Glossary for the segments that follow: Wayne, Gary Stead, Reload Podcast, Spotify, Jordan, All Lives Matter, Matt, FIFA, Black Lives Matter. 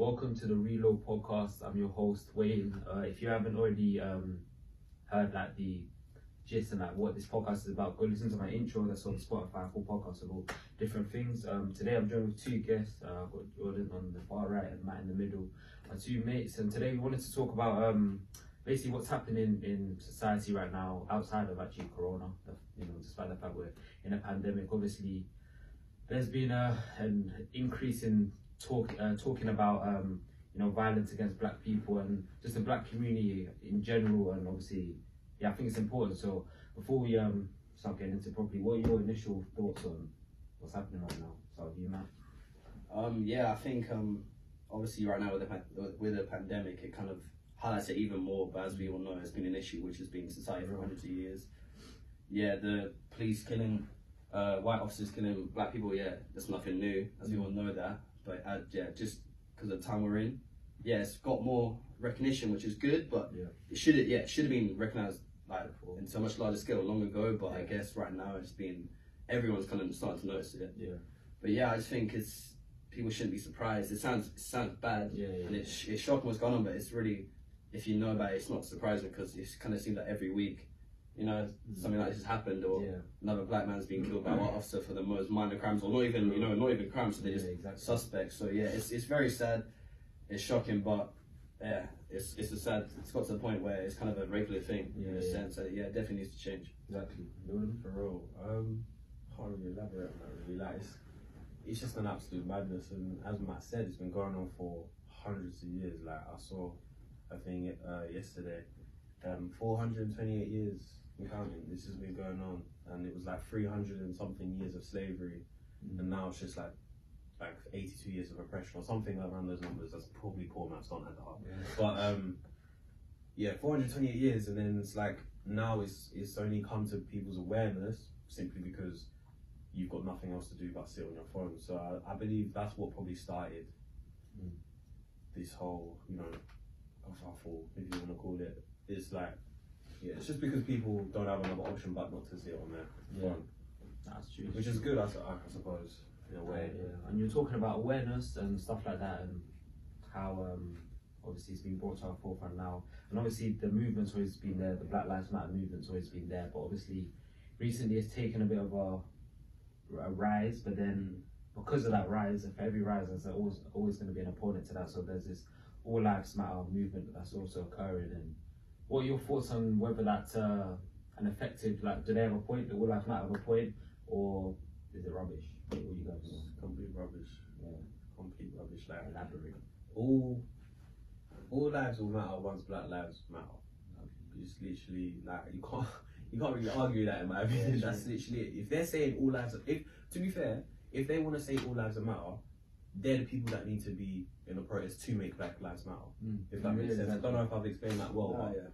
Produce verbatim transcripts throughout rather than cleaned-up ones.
Welcome to the Reload Podcast. I'm your host, Wayne. Uh, if you haven't already um, heard like the gist and like what this podcast is about, go listen to my intro that's on Spotify, Apple Podcasts, and all different things. Um, today I'm joined with two guests. Uh, I've got Jordan on the far right and Matt in the middle, my two mates. And today we wanted to talk about um, basically what's happening in society right now, outside of actually Corona. You know, despite the fact we're in a pandemic, obviously there's been a, an increase in Talk, uh, talking about um, you know, violence against black people and just the black community in general, and obviously yeah I think it's important. So before we um, start getting into it properly, what are your initial thoughts on what's happening right now? Start with you, Matt. Um, yeah I think um, obviously right now with the, with the pandemic, it kind of highlights it even more, but as we all know, it's been an issue which has been in society for hundreds of years. Yeah, the police killing uh, white officers killing black people, yeah that's nothing new, as we all know that. But uh, yeah, just because of the time we're in, yeah, it's got more recognition, which is good. But yeah. it should yeah it should have been recognised like in so much larger scale long ago. But yeah. I guess right now it's been everyone's kind of starting to notice it. Yeah. But yeah, I just think it's people shouldn't be surprised. It sounds it sounds bad, yeah, yeah, and it's it's shocking what's going on. But it's really, if you know about it, it's not surprising, because it kind of seems like every week, you know, mm-hmm. something like this has happened, or yeah. another black man's been killed by an officer for the most minor crimes, or not even, you know, not even crimes, so they're yeah, just exactly. suspects. So yeah, it's it's very sad, it's shocking, but yeah, it's it's a sad. It's got to the point where it's kind of a regular thing yeah, in a yeah. sense. So yeah, it definitely needs to change. Exactly, for real. Um, can't really elaborate on that really. Like, it's, it's just an absolute madness, and as Matt said, it's been going on for hundreds of years. Like, I saw a thing uh, yesterday. Um, four hundred twenty-eight years and counting, this has been going on, and it was like three hundred and something years of slavery, mm. and now it's just like like eighty-two years of oppression or something around those numbers. That's probably poor maths, don't have that up. Yeah. But um, yeah, four hundred twenty-eight years, and then it's like now it's it's only come to people's awareness simply because you've got nothing else to do but sit on your phone. So I, I believe that's what probably started mm. this whole, you know, kerfuffle, if you want to call it. It's like, yeah, it's just because people don't have another option but not to sit on their yeah. phone. That's true. Which is good, I, I suppose, in a way. Yeah. yeah. And you're talking about awareness and stuff like that, and how um, obviously it's been brought to our forefront now. And obviously the movement's always been there, the Black Lives Matter movement's always been there, but obviously recently it's taken a bit of a, a rise, but then because of that rise, for every rise, there's always, always going to be an opponent to that. So there's this All Lives Matter movement that's also occurring. And what are your thoughts on whether that's uh, an effective, like, do they have a point, do all lives matter have a point, or is it rubbish? What do you guys think? Complete rubbish. Yeah. Complete rubbish. Like, elaborate. All, all lives will matter once black lives matter. Okay. It's literally, like, you can't, you can't really argue that, in my opinion. Yeah, that's true. Literally it. If they're saying all lives, if, to be fair, if they want to say all lives matter, they're the people that need to be in the protest to make black lives matter. Mm. If that makes sense. I don't know if I've explained that well, but yeah.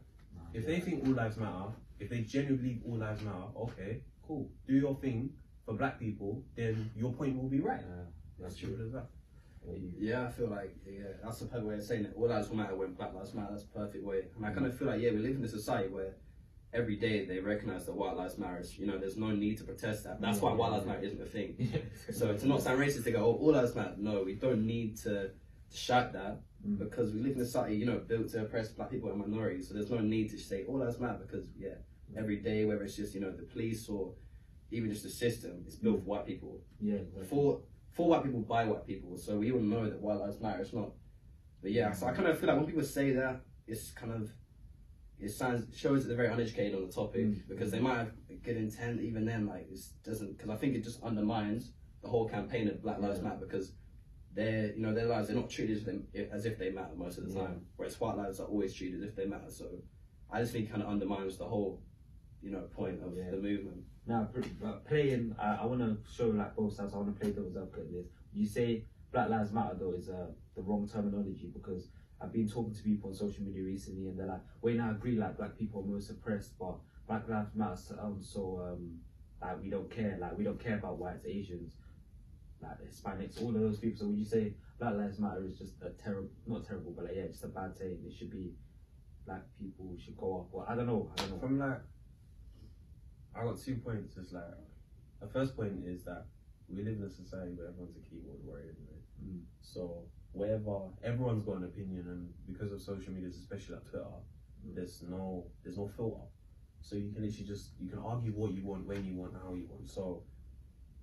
If yeah. they think all lives matter, if they genuinely believe all lives matter, okay, cool. Do your thing for black people, then your point will be right. Yeah, that's as true. As that. Yeah, I feel like yeah, that's a perfect way of saying it. All lives will matter when black lives matter. That's a perfect way. And I kind of feel like, yeah, we live in a society where every day they recognise that white lives matter. You know, there's no need to protest that. That's why white lives matter isn't a thing. So to not sound racist, they go, oh, all lives matter. No, we don't need to shout that, mm. because we live in a society, you know, built to oppress black people and minorities. So there's no need to say all lives matter, because yeah, mm. every day, whether it's just, you know, the police or even just the system, it's built mm. for white people. Yeah, exactly. For for white people by white people. So we all know that white lives matter. It's not. But yeah, so I kind of feel like when people say that, it's kind of. It sounds shows that they're very uneducated on the topic, mm. because they might have good intent. Even then, like, it doesn't, because I think it just undermines the whole campaign of Black Lives yeah. Matter, because they're, you know, their lives, they're not treated as, them, as if they matter most of the time, yeah. whereas white lives are always treated as if they matter. So I just think it kind of undermines the whole, you know, point of yeah. the movement. Now, playing, I, I want to show like both sides. I want to play devil's advocate. This, you say Black Lives Matter though is uh, the wrong terminology, because I've been talking to people on social media recently, and they're like, "Wait, well, I agree. Like, black people are most oppressed, but Black Lives Matter sounds so um, like we don't care. Like, we don't care about whites, Asians, like Hispanics, all of those people." So would you say Black Lives Matter is just a terrible, not terrible, but like, yeah, just a bad thing? It should be black people should go up. Well, I don't know. I don't know. From like, I got two points. It's like, the first point is that we live in a society where everyone's a keyboard warrior anyway, mm. so. whatever, everyone's got an opinion, and because of social media, especially like Twitter, mm. there's no there's no filter. So you can literally just, you can argue what you want, when you want, how you want. So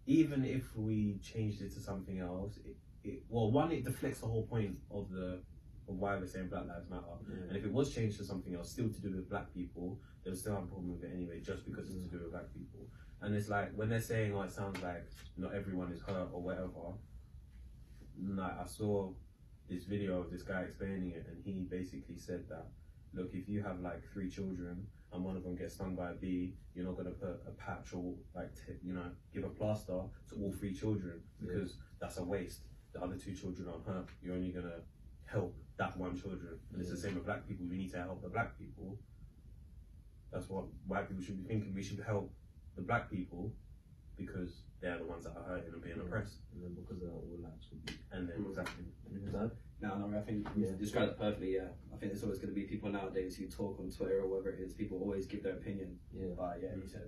even if we changed it to something else, it, it well, one, it deflects the whole point of the of why we're saying Black Lives Matter. Mm. And if it was changed to something else, still to do with black people, they'll still have a problem with it anyway, just because mm. it's to do with black people. And it's like, when they're saying, oh, it sounds like not everyone is hurt or whatever, like, I saw this video of this guy explaining it, and he basically said that, look, if you have like three children and one of them gets stung by a bee, you're not going to put a patch or like, t you know, give a plaster to all three children, because yeah. that's a waste. The other two children aren't hurt. You're only going to help that one children. And yeah. it's the same with black people. We need to help the black people. That's what white people should be thinking. We should help the black people because they're the ones that are hurting and being yeah. oppressed. And then because they're all actually. And then exactly. Mm-hmm. so, now, no, I think you yeah. described it perfectly, yeah. I think there's always going to be people nowadays who talk on Twitter or whatever it is. People always give their opinion. Yeah. But yeah, you said